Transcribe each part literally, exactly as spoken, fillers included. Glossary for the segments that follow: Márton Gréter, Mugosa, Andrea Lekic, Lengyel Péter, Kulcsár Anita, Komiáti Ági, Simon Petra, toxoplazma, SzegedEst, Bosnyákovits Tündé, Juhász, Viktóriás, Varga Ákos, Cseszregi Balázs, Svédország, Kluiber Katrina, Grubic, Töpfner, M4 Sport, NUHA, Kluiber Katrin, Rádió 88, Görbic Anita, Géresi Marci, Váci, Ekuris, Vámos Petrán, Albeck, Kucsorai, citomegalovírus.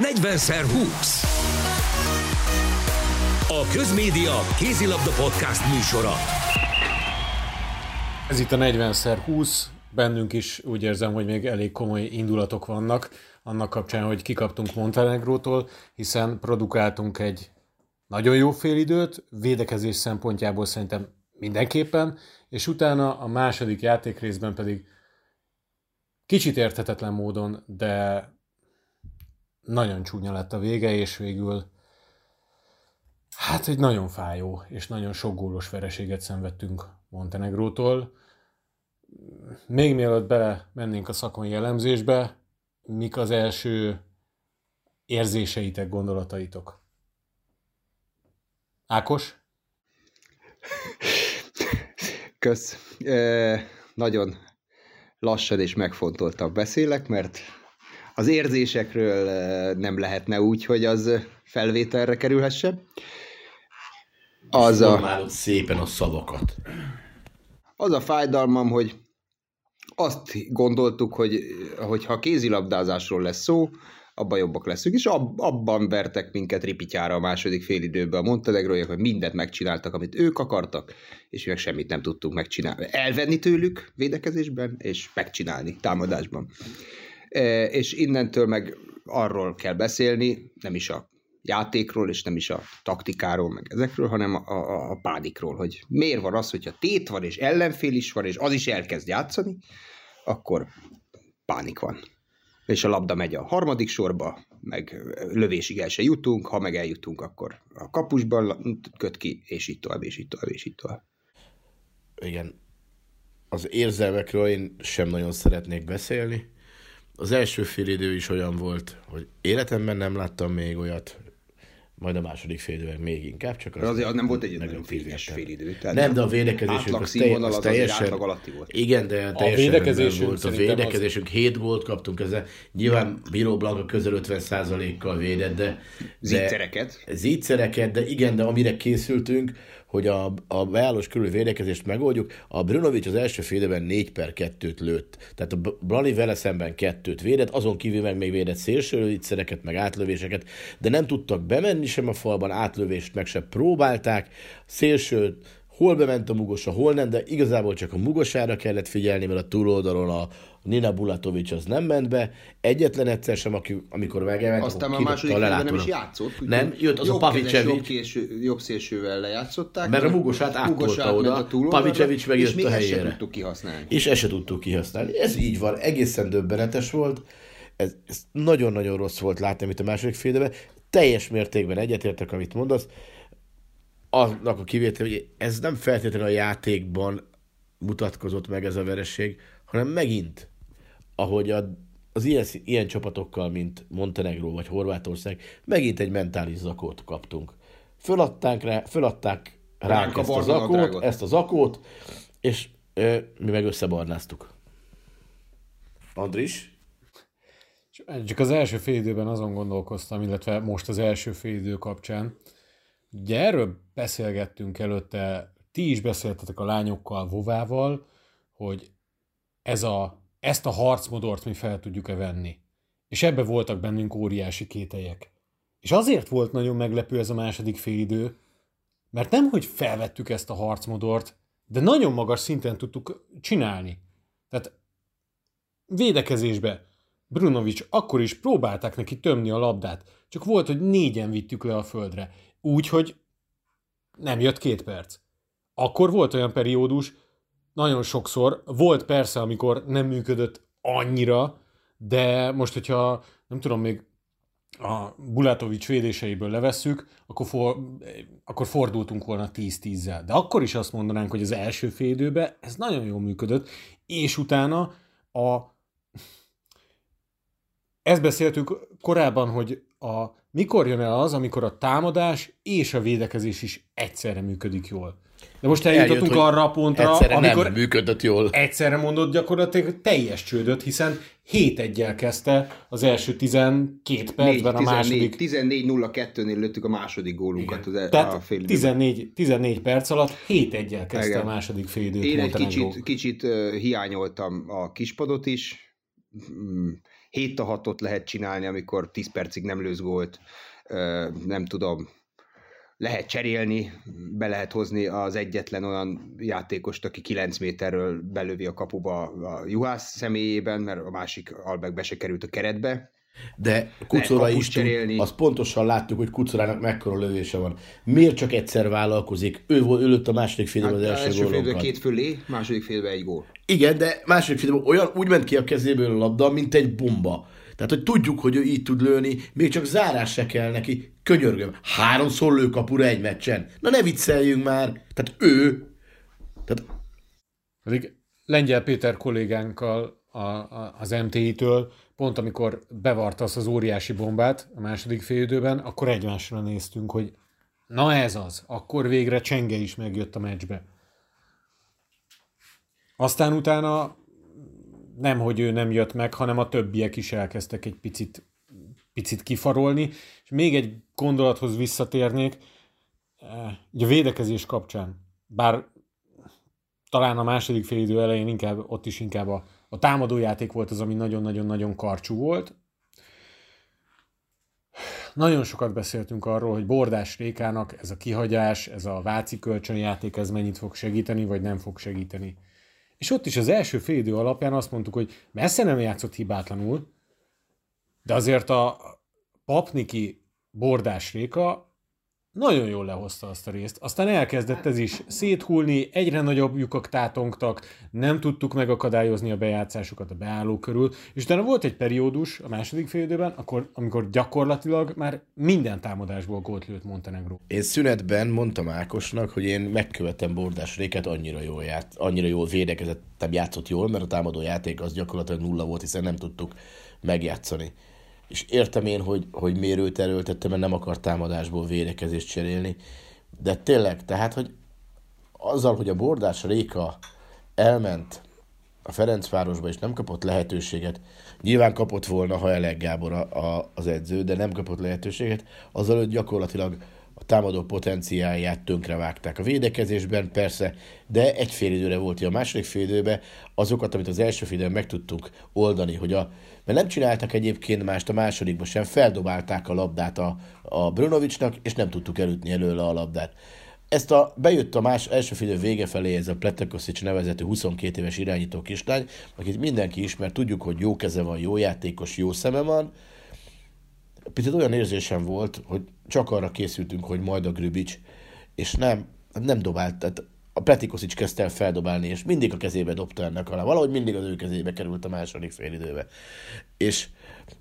negyvenszer húsz. A Közmédia kézilabda podcast műsora. Ez itt a negyvenszer húsz. Bennünk is úgy érzem, hogy még elég komoly indulatok vannak annak kapcsán, hogy kikaptunk Montenegrótól, hiszen produkáltunk egy nagyon jó félidőt, védekezés szempontjából szerintem mindenképpen, és utána a második játékrészben pedig kicsit érthetetlen módon, de nagyon csúnya lett a vége, és végül hát egy nagyon fájó és nagyon sok gólos vereséget szenvedtünk Montenegrótól. Még mielőtt bele mennénk a szakmai elemzésbe, mik az első érzéseitek, gondolataitok? Ákos? Kösz. E, nagyon lassan és megfontoltan beszélek, mert az érzésekről nem lehetne úgy, hogy az felvételre kerülhessen. Az a... szépen a szavakat. Az a fájdalmam, hogy azt gondoltuk, hogy ha kézilabdázásról lesz szó, abban jobbak leszünk, és ab, abban vertek minket ripityára a második félidőben a Montenegróiak, hogy mindent megcsináltak, amit ők akartak, és mi meg semmit nem tudtunk megcsinálni. Elvenni tőlük védekezésben, és megcsinálni támadásban. E, és innentől meg arról kell beszélni, nem is a játékról, és nem is a taktikáról, meg ezekről, hanem a, a, a pánikról, hogy miért van az, hogyha tét van, és ellenfél is van, és az is elkezd játszani, akkor pánik van. És a labda megy a harmadik sorba, meg lövésig el se jutunk, ha meg eljutunk, akkor a kapusban köt ki, és így tovább, és így tovább, és így tovább. Igen. Az érzelmekről én sem nagyon szeretnék beszélni. Az első fél idő is olyan volt, hogy életemben nem láttam még olyat, majd a második fél időben még inkább, csak az... Azért az nem volt egy nagyon fényes fél idő. Nem, nem, de a védekezésünk az, te, az teljesen... Átlag alatti volt. Igen, de teljesen rendben volt. A védekezésünk az... hét gólt kaptunk ezzel. Nyilván nem. Bíró Blanka közel ötven százalékkal védett, de... Zicsereket. Zicsereket, de igen, de amire készültünk, hogy a, a beállós körül védekezést megoldjuk, a Brunovic az első fél időben négy per kettőt lőtt. Tehát a Brani vele szemben kettőt védett, azon kívül meg még védett szélsőlőszereket, meg átlövéseket, de nem tudtak bemenni sem a falban, átlövést meg sem próbálták, szélsőt, hol bement a mugosa, hol nem, de igazából csak a mugosára kellett figyelni, mert a túloldalon a Nina Bulatovic az nem ment be, egyetlen egyszer sem, aki, amikor megemelt, aztán a második félben nem is játszott. Nem, jött az a Pavicevic. Jobb szélsővel lejátszották. Mert a mugosát áttolta oda, Pavicevic megjött a helyére. És ezt se tudtuk kihasználni. És ezt se tudtuk kihasználni. Ez így van, egészen döbbenetes volt. Ez, ez nagyon-nagyon rossz volt látni, amit a második félben. Teljes mértékben egyetértek, amit mondasz. Annak a kivétel, hogy ez nem feltétlenül a játékban mutatkozott meg ez a vereség, hanem megint, ahogy a, az ilyen, ilyen csapatokkal, mint Montenegró vagy Horvátország, megint egy mentális zakót kaptunk. Föladták rá, föladták ránk ezt a, zakót, ezt a zakót, és ö, mi meg összebarnáztuk. Andris? Csak az első fél időben azon gondolkoztam, illetve most az első fél idő kapcsán. Ugye erről beszélgettünk előtte, ti is beszéltetek a lányokkal, Vovával, hogy ez a, ezt a harcmodort mi fel tudjuk-e venni. És ebbe voltak bennünk óriási kételyek. És azért volt nagyon meglepő ez a második félidő, mert nem, hogy felvettük ezt a harcmodort, de nagyon magas szinten tudtuk csinálni. Tehát védekezésbe Brunovic akkor is próbálták neki tömni a labdát, csak volt, hogy négyen vittük le a földre. Úgy, hogy nem jött két perc. Akkor volt olyan periódus, nagyon sokszor, volt persze, amikor nem működött annyira, de most, hogyha nem tudom, még a Bulatovic védéseiből levesszük, akkor, for, akkor fordultunk volna tíz-tízzel. De akkor is azt mondanánk, hogy az első fél időben ez nagyon jól működött, és utána a... Ezt beszéltük korábban, hogy a mikor jön el az, amikor a támadás és a védekezés is egyszerre működik jól. De most eljutottunk Eljött, arra a pontra, amikor nem működött jól. Egyszerre mondott gyakorlatilag teljes csődöt, hiszen hét egyel kezdte az első tizenkét percben a második. tizennégy nulla kettőnél lőttük a második gólunkat. Az el, tehát a fél tizennégy, tizennégy perc alatt hét egyel kezdte igen. A második fél időt. Én egy kicsit, kicsit hiányoltam a kispadot is. hét a hatot lehet csinálni, amikor tíz percig nem lősz gólt, nem tudom, lehet cserélni, be lehet hozni az egyetlen olyan játékost, aki kilenc méterről belövi a kapuba a Juhász személyében, mert a másik Albeck be se került a keretbe. De Kucsorai is, azt pontosan látjuk, hogy Kucsorainak mekkora lövése van. Miért csak egyszer vállalkozik? Ő volt, ő lőtt a második félben hát, az első, első gólunkat. Két fölé, második félben egy gól. Igen, de második félben olyan úgy ment ki a kezéből a labda, mint egy bomba. Tehát, hogy tudjuk, hogy ő így tud lőni, még csak zárás se kell neki. Könyörgöm, háromszor lő kapura egy meccsen. Na ne vicceljünk már. Tehát ő... Tehát... Lengyel Péter kollégánkkal a, a, az em té i-től pont amikor bevarta azt az óriási bombát a második félidőben, akkor egymásra néztünk, hogy na ez az, akkor végre Csenge is megjött a meccsbe. Aztán utána nem, hogy ő nem jött meg, hanem a többiek is elkezdtek egy picit, picit kifarolni. És még egy gondolathoz visszatérnék, ugye a védekezés kapcsán, bár talán a második félidő elején inkább, ott is inkább a A támadójáték volt az, ami nagyon-nagyon-nagyon karcsú volt. Nagyon sokat beszéltünk arról, hogy Bordás Rékának ez a kihagyás, ez a Váci kölcsönjáték, ez mennyit fog segíteni, vagy nem fog segíteni. És ott is az első félidő alapján azt mondtuk, hogy messze nem játszott hibátlanul, de azért a Papniki Bordás Réka nagyon jól lehozta azt a részt. Aztán elkezdett ez is széthulni, egyre nagyobb lyukak tátongtak, nem tudtuk megakadályozni a bejátszásukat a beálló körül, és utána volt egy periódus a második félidőben, akkor, amikor gyakorlatilag már minden támadásból gólt lőtt Montenegro. Én szünetben mondtam Ákosnak, hogy én megkövetem Bordás Réket, annyira jól, ját, annyira jól védekezett, játszott jól, mert a támadó játék az gyakorlatilag nulla volt, hiszen nem tudtuk megjátszani. És értem én, hogy, hogy miért őt erőltettem, mert nem akar támadásból védekezést cserélni. De tényleg, tehát, hogy azzal, hogy a Bordás Réka elment a Ferencvárosba, és nem kapott lehetőséget, nyilván kapott volna, ha Elek Gábor a, a, az edző, de nem kapott lehetőséget, azzal, hogy gyakorlatilag a támadó potenciáját tönkrevágták a védekezésben, persze, de egy fél időre volt, a második fél időben azokat, amit az első fél időben meg tudtuk oldani, hogy a, mert nem csináltak egyébként mást a másodikban sem, feldobálták a labdát a, a Brunovicnak, és nem tudtuk elütni előle a labdát. Ezt a, bejött a más, első fél idő vége felé ez a Pletikosić nevezetű huszonkét éves irányító kislány, akit mindenki ismer, tudjuk, hogy jó keze van, jó játékos, jó szeme van. Picit olyan érzésem volt, hogy csak arra készültünk, hogy majd a Grubic, és nem, nem dobált, tehát a Pletikosić kezdte el feldobálni, és mindig a kezébe dobta ennek alá, valahogy mindig az ő kezébe került a második fél időbe. És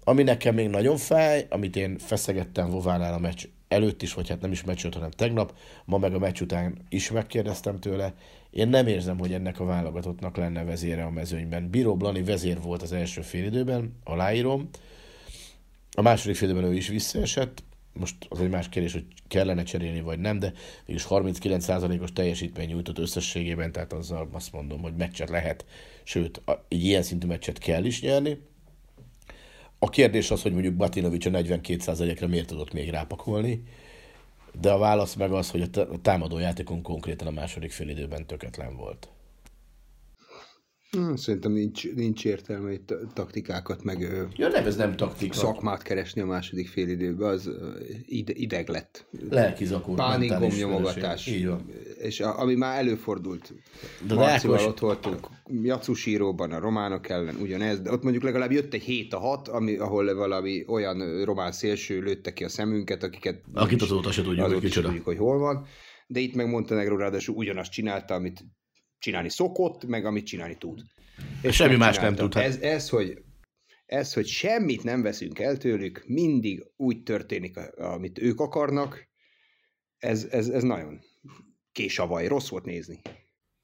ami nekem még nagyon fáj, amit én feszegettem Vovánál a meccs előtt is, vagy hát nem is meccs előtt, hanem tegnap, ma meg a meccs után is megkérdeztem tőle, én nem érzem, hogy ennek a válogatottnak lenne vezére a mezőnyben. Bíró Blani vezér volt az első fél időben, aláírom. A második félben ő is visszaesett, most az egy más kérdés, hogy kellene cserélni vagy nem, de mégis harminckilenc százalékos teljesítmény nyújtott összességében, tehát azzal azt mondom, hogy meccset lehet, sőt, egy ilyen szintű meccset kell is nyerni. A kérdés az, hogy mondjuk Batinovic a negyvenkét százalékra miért tudott még rápakolni, de a válasz meg az, hogy a támadó játékon konkrétan a második félidőben tökéletlen volt. Szerintem nincs, nincs értelme itt taktikákat, meg ja, nem, ez nem taktika. Szakmát keresni a második fél időben, az ide, ideg lett. Lelki zakó. Pánikgomnyomogatás. És a, ami már előfordult. De Marcival Ákos... ott voltunk, Jacusíróban a románok ellen ugyanez, de ott mondjuk legalább jött egy hét a hat, ami, ahol valami olyan román szélső lőtte ki a szemünket, akiket... Akit azóta se tudjuk, hogy kicsoda. Tudjuk, hogy hol van. De itt meg Montenegro ráadásul ugyanazt csinálta, amit csinálni szokott, meg amit csinálni tud. És semmi más nem tud. Ez, ez, hogy, ez, hogy semmit nem veszünk el tőlük, mindig úgy történik, amit ők akarnak, ez, ez, ez nagyon késavaj, rossz volt nézni.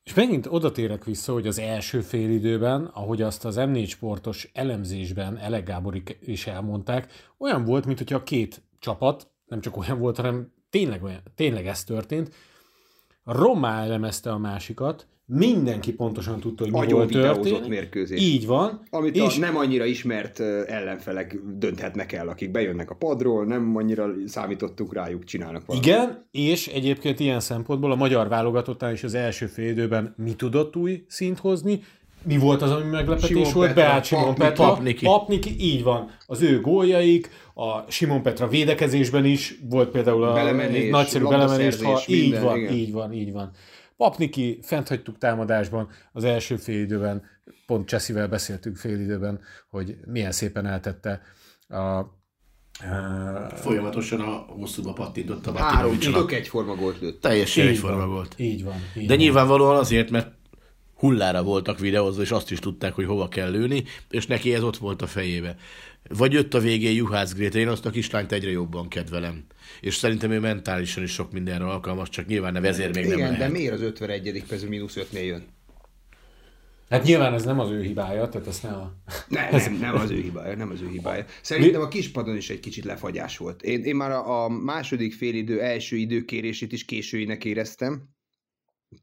És megint oda térek vissza, hogy az első fél időben, ahogy azt az em négy sportos elemzésben Elek Gábor is elmondták, olyan volt, mint hogyha a két csapat, nem csak olyan volt, hanem tényleg, olyan, tényleg ez történt, rommá elemezte a másikat, mindenki pontosan tudta, hogy mi volt történik. Így van. Amit és... a nem annyira ismert ellenfelek dönthetnek el, akik bejönnek a padról, nem annyira számítottuk rájuk, csinálnak valamit. Igen, és egyébként ilyen szempontból a magyar válogatottán is az első fél időben mi tudott új szint hozni? mi volt az, ami meglepetés volt? Beállt Simon Petra, Papniki. Papniki, így van. Az ő góljaik, a Simon Petra védekezésben is volt például a belemenés, nagyszerű belemenést, ha így minden, van, igen. így van, így van. Papniki, fent hagytuk támadásban az első fél időben, pont Cseszivel beszéltünk fél időben, hogy milyen szépen eltette a folyamatosan a hosszúba pattintott a Batinovicnak. Tök egyforma gólt lőtt. Teljesen egyforma gólt. Így van. Így de van. Nyilvánvalóan azért, mert hullára voltak videózva, és azt is tudták, hogy hova kell lőni, és neki ez ott volt a fejébe. Vagy jött a végén Juhász Gréter, én azt a kislányt egyre jobban kedvelem. És szerintem ő mentálisan is sok mindenre alkalmas, csak nyilván a vezér még igen, nem lehet. De miért az ötvenegyedik perc mínusz ötnél jön? Hát nyilván ez nem az ő hibája, tehát ez nem a... Nem, nem, nem az ő hibája, nem az ő hibája. Szerintem a kispadon is egy kicsit lefagyás volt. Én, én már a, a második félidő első időkérését is későinek éreztem.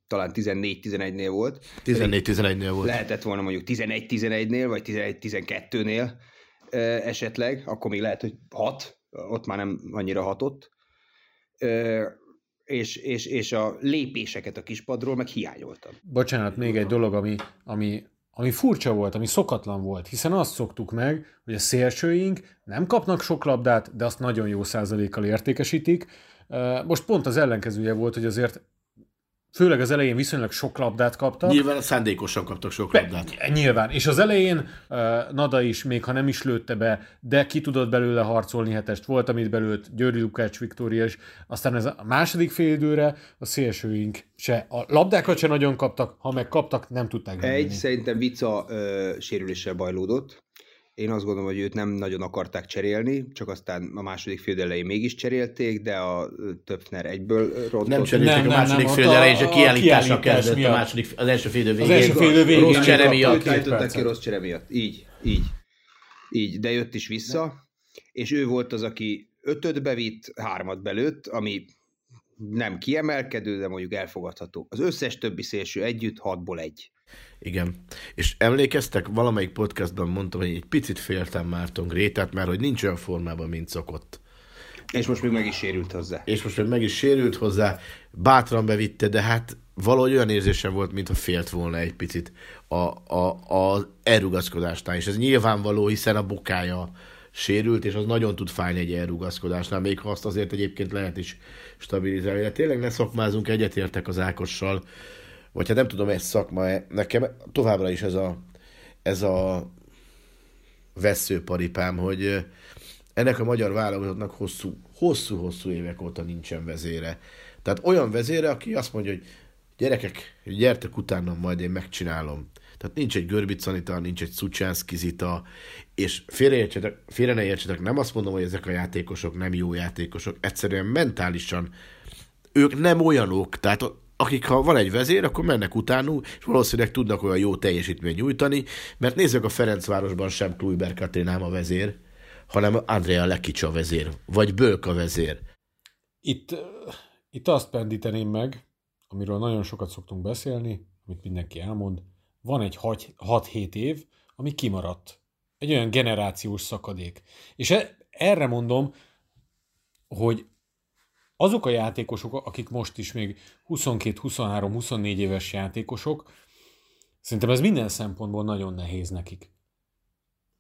Talán tizennégy tizenegynél volt. tizennégy tizenegynél volt. Lehetett volna mondjuk tizenegy tizenegynél, vagy tizenegy tizenkettőnél esetleg, akkor még lehet, hogy hat, ott már nem annyira hatott. És, és, és a lépéseket a kispadról meg hiányoltam. Bocsánat, még egy dolog, ami, ami, ami furcsa volt, ami szokatlan volt, hiszen azt szoktuk meg, hogy a szélsőink nem kapnak sok labdát, de azt nagyon jó százalékkal értékesítik. Most pont az ellenkezője volt, hogy azért főleg az elején viszonylag sok labdát kaptak. Nyilván szándékosan kaptak sok labdát. Be, nyilván. És az elején uh, Nada is, még ha nem is lőtte be, de ki tudott belőle harcolni hetest. Volt, amit belőtt György Lukács, Viktóriás. Aztán ez a második fél időre a szélsőink se. A labdákat se nagyon kaptak, ha meg kaptak, nem tudták belőle. Egy, szerintem Vica uh, sérüléssel bajlódott. Én azt gondolom, hogy őt nem nagyon akarták cserélni, csak aztán a második fél elején mégis cserélték, de a Töpfner egyből rontott. Nem cserélték a második fél elején, és a kiállításra kezdett a második, az első fél idő végén. Az első fél idő végén. Rossz csere miatt. Állították ki rossz csere miatt. Így, így, így. De jött is vissza, és ő volt az, aki ötöt bevitt, hármat belőtt, ami nem kiemelkedő, de mondjuk elfogadható. Az összes többi szélső együtt hatból egy. Igen. És emlékeztek, valamelyik podcastban mondtam, hogy egy picit féltem Márton Grétert, mert hogy nincs olyan formában, mint szokott. És most még meg is sérült hozzá. És most még meg is sérült hozzá, bátran bevitte, de hát valahogy olyan érzésem volt, mintha félt volna egy picit az elrugaszkodásnál. És ez nyilvánvaló, hiszen a bokája sérült, és az nagyon tud fájni egy elrugaszkodásnál, még ha azt azért egyébként lehet is stabilizálni. De tényleg ne szakmázunk, egyetértek az Ákossal, vagy hát nem tudom, ez szakma, nekem továbbra is ez a, ez a vesszőparipám, hogy ennek a magyar válogatottnak hosszú, hosszú, hosszú évek óta nincsen vezére. Tehát olyan vezére, aki azt mondja, hogy gyerekek, gyertek utána, majd én megcsinálom. Tehát nincs egy Görbic Anita, nincs egy Szucsánszky Zita, és félreértsetek, félre ne értsetek, nem azt mondom, hogy ezek a játékosok nem jó játékosok, egyszerűen mentálisan ők nem olyanok, tehát akik, ha van egy vezér, akkor mennek utánul, és valószínűleg tudnak olyan jó teljesítményt nyújtani, mert nézzük, a Ferencvárosban sem Kluiber Katrinám a vezér, hanem Andrea Lekic a vezér, vagy Bölk a vezér. Itt, itt azt pendíteném meg, amiről nagyon sokat szoktunk beszélni, amit mindenki elmond, van egy hat-hét év, ami kimaradt. Egy olyan generációs szakadék. És e, erre mondom, hogy azok a játékosok, akik most is még huszonkettő, huszonhárom, huszonnégy éves játékosok, szerintem ez minden szempontból nagyon nehéz nekik.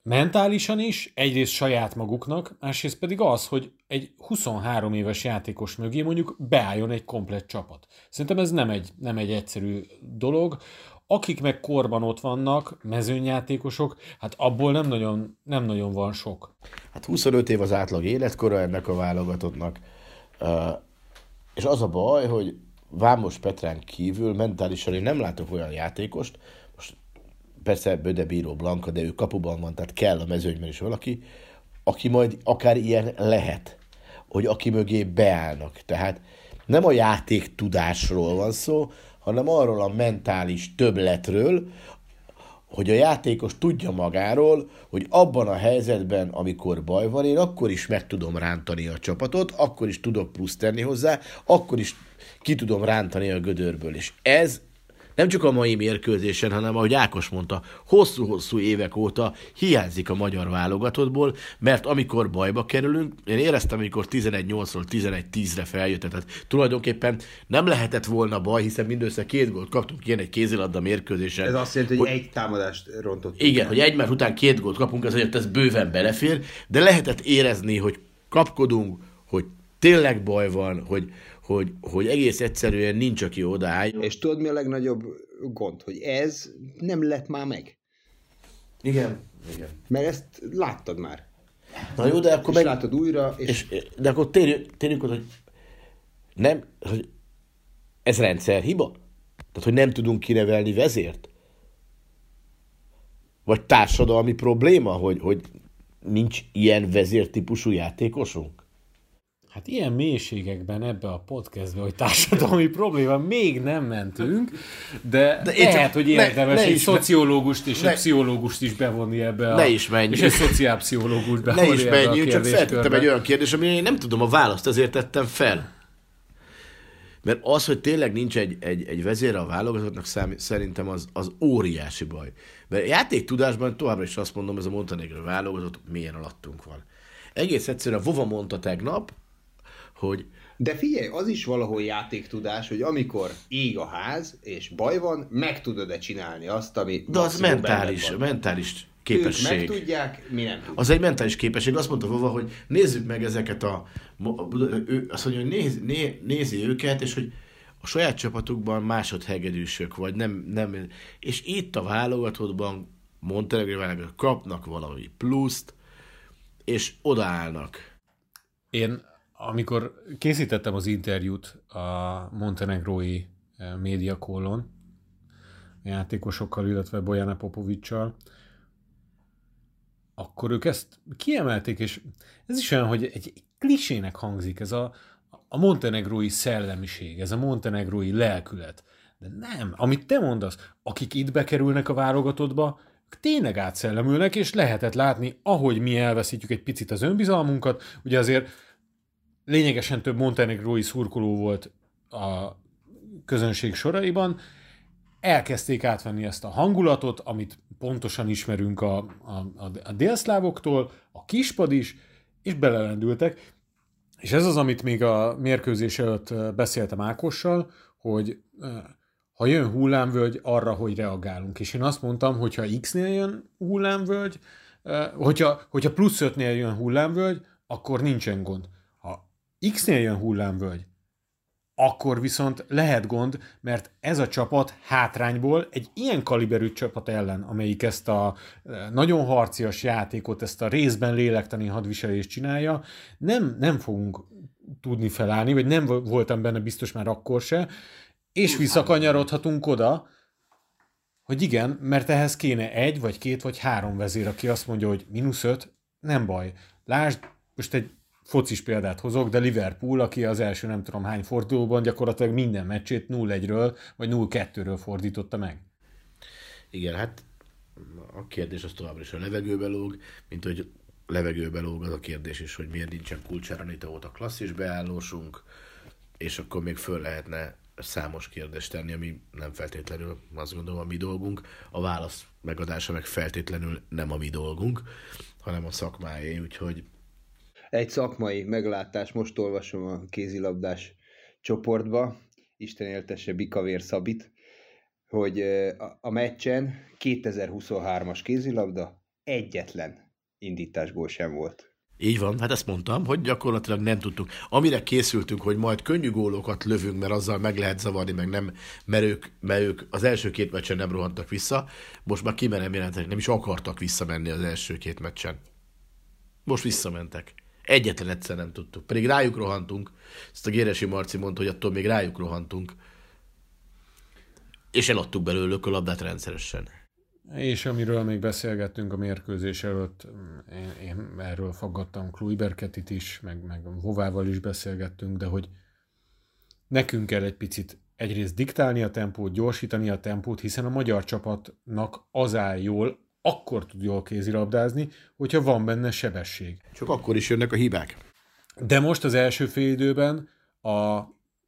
Mentálisan is, egyrészt saját maguknak, másrészt pedig az, hogy egy huszonhárom éves játékos mögé mondjuk beálljon egy komplett csapat. Szerintem ez nem egy, nem egy egyszerű dolog. Akik meg korban ott vannak, mezőnyjátékosok, hát abból nem nagyon, nem nagyon van sok. Hát huszonöt év az átlag életkora ennek a válogatottnak. Uh, és az a baj, hogy Vámos Petrán kívül mentálisan én nem látok olyan játékost, most persze Böde Bíró Blanka, de ő kapuban van, tehát kell a mezőnyben is valaki, aki majd akár ilyen lehet, hogy aki mögé beállnak. Tehát nem a játék tudásról van szó, hanem arról a mentális többletről, hogy a játékos tudja magáról, hogy abban a helyzetben, amikor baj van, én akkor is meg tudom rántani a csapatot, akkor is tudok plusz tenni hozzá, akkor is ki tudom rántani a gödörből. És ez nem csak a mai mérkőzésen, hanem ahogy Ákos mondta, hosszú-hosszú évek óta hiányzik a magyar válogatottból, mert amikor bajba kerülünk, én éreztem, amikor tizenegy nyolcról tizenegy tízre feljött, tehát tulajdonképpen nem lehetett volna baj, hiszen mindössze két gólt kaptunk ilyen egy kézilabda mérkőzésen. Ez azt jelenti, hogy, hogy egy támadást rontottunk. Igen, hogy egymás után két gólt kapunk, azért ez bőven belefér, de lehetett érezni, hogy kapkodunk, hogy tényleg baj van, hogy, hogy, hogy egész egyszerűen nincs, aki odaálljon. És tudod, mi a legnagyobb gond? Hogy ez nem lett már meg. Igen. Igen. Mert ezt láttad már. Na jó, de akkor meg... látod újra. És... És, de akkor térjünk oda, hogy nem, hogy ez rendszerhiba? Tehát, hogy nem tudunk kinevelni vezért? Vagy társadalmi probléma, hogy, hogy nincs ilyen vezértípusú játékosunk? Hát ilyen mélységekben ebbe a podcastbe, hogy társadalmi probléma, még nem mentünk, de, de lehet, hogy érdemes ne, ne egy szociológust és ne, egy pszichológust is bevonni ebbe a... Ne is menjünk. És egy szociálpszichológust bevonni ne is ebbe menjünk, a csak feltettem egy olyan kérdést, amire én nem tudom a választ, ezért tettem fel. Mert az, hogy tényleg nincs egy, egy, egy vezére a válogatottnak, szám, szerintem az, az óriási baj. Mert játéktudásban továbbra is azt mondom, ez a Montenegro válogatott milyen alattunk van. Egész egyszerűen a Vova mondta tegnap, hogy... De figyelj, az is valahol játéktudás, hogy amikor ég a ház, és baj van, meg tudod-e csinálni azt, ami... De az mentális, mentális képesség. Ők meg tudják, mi nem tudjuk. Az egy mentális képesség. Azt mondta Vova, hogy nézzük meg ezeket a... Azt mondja, hogy néz, né, nézi őket, és hogy a saját csapatukban másodhegedűsök vagy, nem, nem... És itt a válogatottban, Montenegro kapnak valami pluszt, és odaállnak. Én... Amikor készítettem az interjút a montenegrói médiakólon, játékosokkal, illetve Bojana Popovic-sal, akkor ők ezt kiemelték, és ez is olyan, hogy egy klisének hangzik, ez a, a montenegrói szellemiség, ez a montenegrói lelkület. De nem, amit te mondasz, akik itt bekerülnek a válogatottba, tényleg átszellemülnek, és lehetett látni, ahogy mi elveszítjük egy picit az önbizalmunkat, ugye azért lényegesen több montenegrói szurkoló volt a közönség soraiban. Elkezdték átvenni ezt a hangulatot, amit pontosan ismerünk a, a, a délszlávoktól, a kispad is, és belelendültek. És ez az, amit még a mérkőzés előtt beszéltem Ákossal, hogy ha jön hullámvölgy, arra, hogy reagálunk. És én azt mondtam, hogy ha X-nél jön hullámvölgy, hogyha, hogyha plusz ötnél jön hullámvölgy, akkor nincsen gond. X-nél jön hullámvölgy, akkor viszont lehet gond, mert ez a csapat hátrányból egy ilyen kaliberű csapat ellen, amelyik ezt a nagyon harcias játékot, ezt a részben lélektani hadviselést csinálja, nem, nem fogunk tudni felállni, vagy nem voltam benne biztos már akkor se, és visszakanyarodhatunk oda, hogy igen, mert ehhez kéne egy, vagy két, vagy három vezér, aki azt mondja, hogy mínusz öt, nem baj. Lásd, most egy focis példát hozok, de Liverpool, aki az első nem tudom hány fordulóban gyakorlatilag minden meccsét nulla egyről vagy nulla kettőről fordította meg. Igen, hát a kérdés az továbbra is a levegőbe lóg, mint hogy levegőbe lóg az a kérdés is, hogy miért nincsen Kulcsár Anita óta klasszis beállósunk, és akkor még föl lehetne számos kérdést tenni, ami nem feltétlenül, azt gondolom, a mi dolgunk. A válasz megadása meg feltétlenül nem a mi dolgunk, hanem a szakmáé, úgyhogy egy szakmai meglátás, most olvasom a kézilabdás csoportba, Isten éltesse Bikavér Szabit, hogy a meccsen kétezer-huszonhármas kézilabda egyetlen indításból sem volt. Így van, hát ezt mondtam, hogy gyakorlatilag nem tudtuk. Amire készültünk, hogy majd könnyű gólokat lövünk, mert azzal meg lehet zavarni, meg nem, mert ők, mert ők az első két meccsen nem rohantak vissza, most már kimerem jelenteni, nem is akartak visszamenni az első két meccsen. Most visszamentek. Egyetlen egyszer nem tudtuk. Pedig rájuk rohantunk. Ezt a Géresi Marci mondta, hogy attól még rájuk rohantunk. És eladtuk belőlük a labdát rendszeresen. És amiről még beszélgettünk a mérkőzés előtt, én, én erről faggattam Kluiber Katit is, meg, meg Vovával is beszélgettünk, de hogy nekünk kell egy picit egyrészt diktálni a tempót, gyorsítani a tempót, hiszen a magyar csapatnak az áll jól, akkor tud jól kézilabdázni, hogyha van benne sebesség. Csak akkor is jönnek a hibák. De most az első fél időben a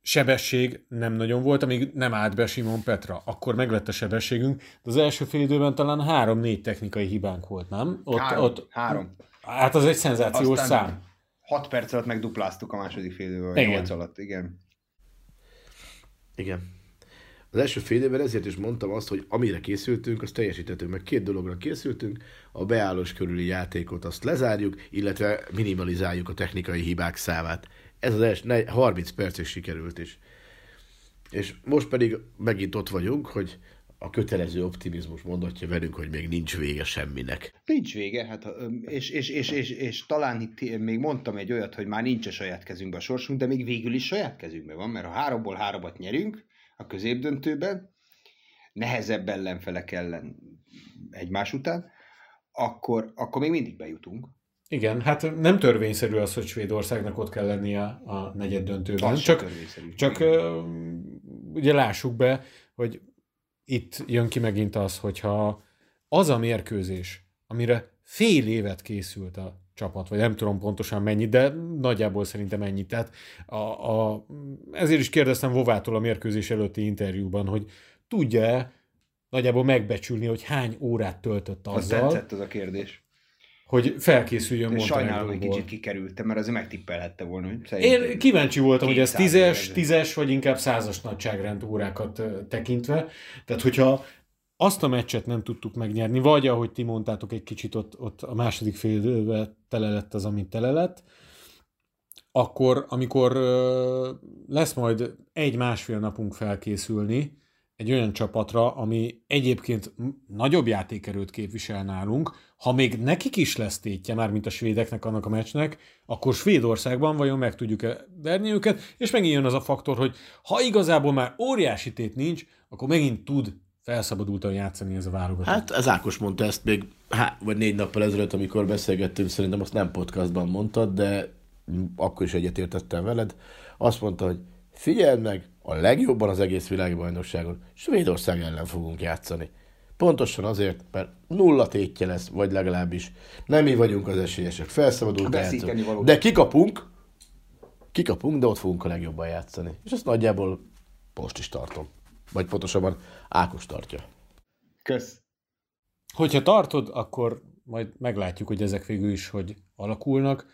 sebesség nem nagyon volt, amíg nem állt be Simon Petra. Akkor meglett a sebességünk, de az első fél időben talán három-négy technikai hibánk volt, nem? Ott, három, ott, három. Hát az egy szenzációs aztán szám. hat perc alatt megdupláztuk a második fél időben, nyolc alatt, igen. Igen. Az első fél időben ezért is mondtam azt, hogy amire készültünk, azt teljesítettünk, meg két dologra készültünk, a beállós körüli játékot azt lezárjuk, illetve minimalizáljuk a technikai hibák számát. Ez az első harminc percig sikerült is. És most pedig megint ott vagyunk, hogy a kötelező optimizmus mondatja velünk, hogy még nincs vége semminek. Nincs vége, hát, és, és, és, és, és talán itt még mondtam egy olyat, hogy már nincs a saját kezünkben a sorsunk, de még végül is saját kezünkben van, mert ha háromból háromat nyerünk a középdöntőben, nehezebb ellenfelek ellen egymás után, akkor, akkor még mindig bejutunk. Igen, hát nem törvényszerű az, hogy Svédországnak ott kell lennie a negyed döntőben. Csak, csak ugye lássuk be, hogy itt jön ki megint az, hogyha az a mérkőzés, amire fél évet készült a csapat, vagy nem tudom pontosan mennyit, de nagyjából szerintem ennyit. Tehát a, a, ezért is kérdeztem Vovától a mérkőzés előtti interjúban, hogy tudja-e nagyjából megbecsülni, hogy hány órát töltött azzal. Azt tetszett az a kérdés. Hogy felkészüljön Montenegróból. Sajnálom, hogy kicsit kikerültem, mert azért megtippelhette volna. Én kíváncsi voltam, hogy ez tízes, tízes, vagy inkább százas nagyságrend órákat tekintve. Tehát, hogyha azt a meccset nem tudtuk megnyerni, vagy ahogy ti mondtátok, egy kicsit ott, ott a második fél időben tele lett az, amit tele lett, akkor amikor lesz majd egy-másfél napunk felkészülni egy olyan csapatra, ami egyébként nagyobb játékerőt képvisel nálunk, ha még nekik is lesz tétje, már mint a svédeknek annak a meccsnek, akkor Svédországban vajon meg tudjuk-e verni őket, és megint jön az a faktor, hogy ha igazából már óriási tét nincs, akkor megint tud felszabadultan játszani ez a válogatott. Hát az Ákos mondta ezt még há, vagy négy nappal ezelőtt, amikor beszélgettünk, szerintem azt nem podcastban mondtad, de akkor is egyetértettem veled. Azt mondta, hogy figyeld meg, a legjobban az egész világbajnokságon Svédország ellen fogunk játszani. Pontosan azért, mert nulla tétje lesz, vagy legalábbis nem mi vagyunk az esélyesek, felszabadult játszunk. De kikapunk, kikapunk, de ott fogunk a legjobban játszani. És ezt nagyjából most is tartom. Vagy pontosabban Ákos tartja. Kösz. Hogyha tartod, akkor majd meglátjuk, hogy ezek végül is hogy alakulnak.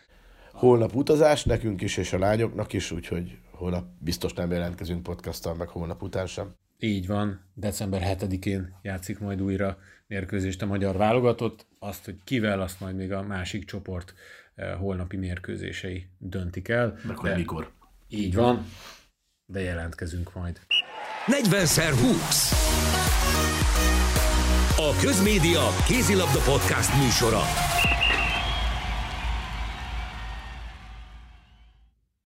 Holnap utazás nekünk is, és a lányoknak is, úgyhogy holnap biztos nem jelentkezünk podcasttal, meg holnap után sem. Így van, december hetedikén játszik majd újra mérkőzést a magyar válogatott. Azt, hogy kivel, azt majd még a másik csoport holnapi mérkőzései döntik el. Meg hogy mikor. Így van, de jelentkezünk majd. negyvenszer húsz A Közmédia kézilabda podcast műsora.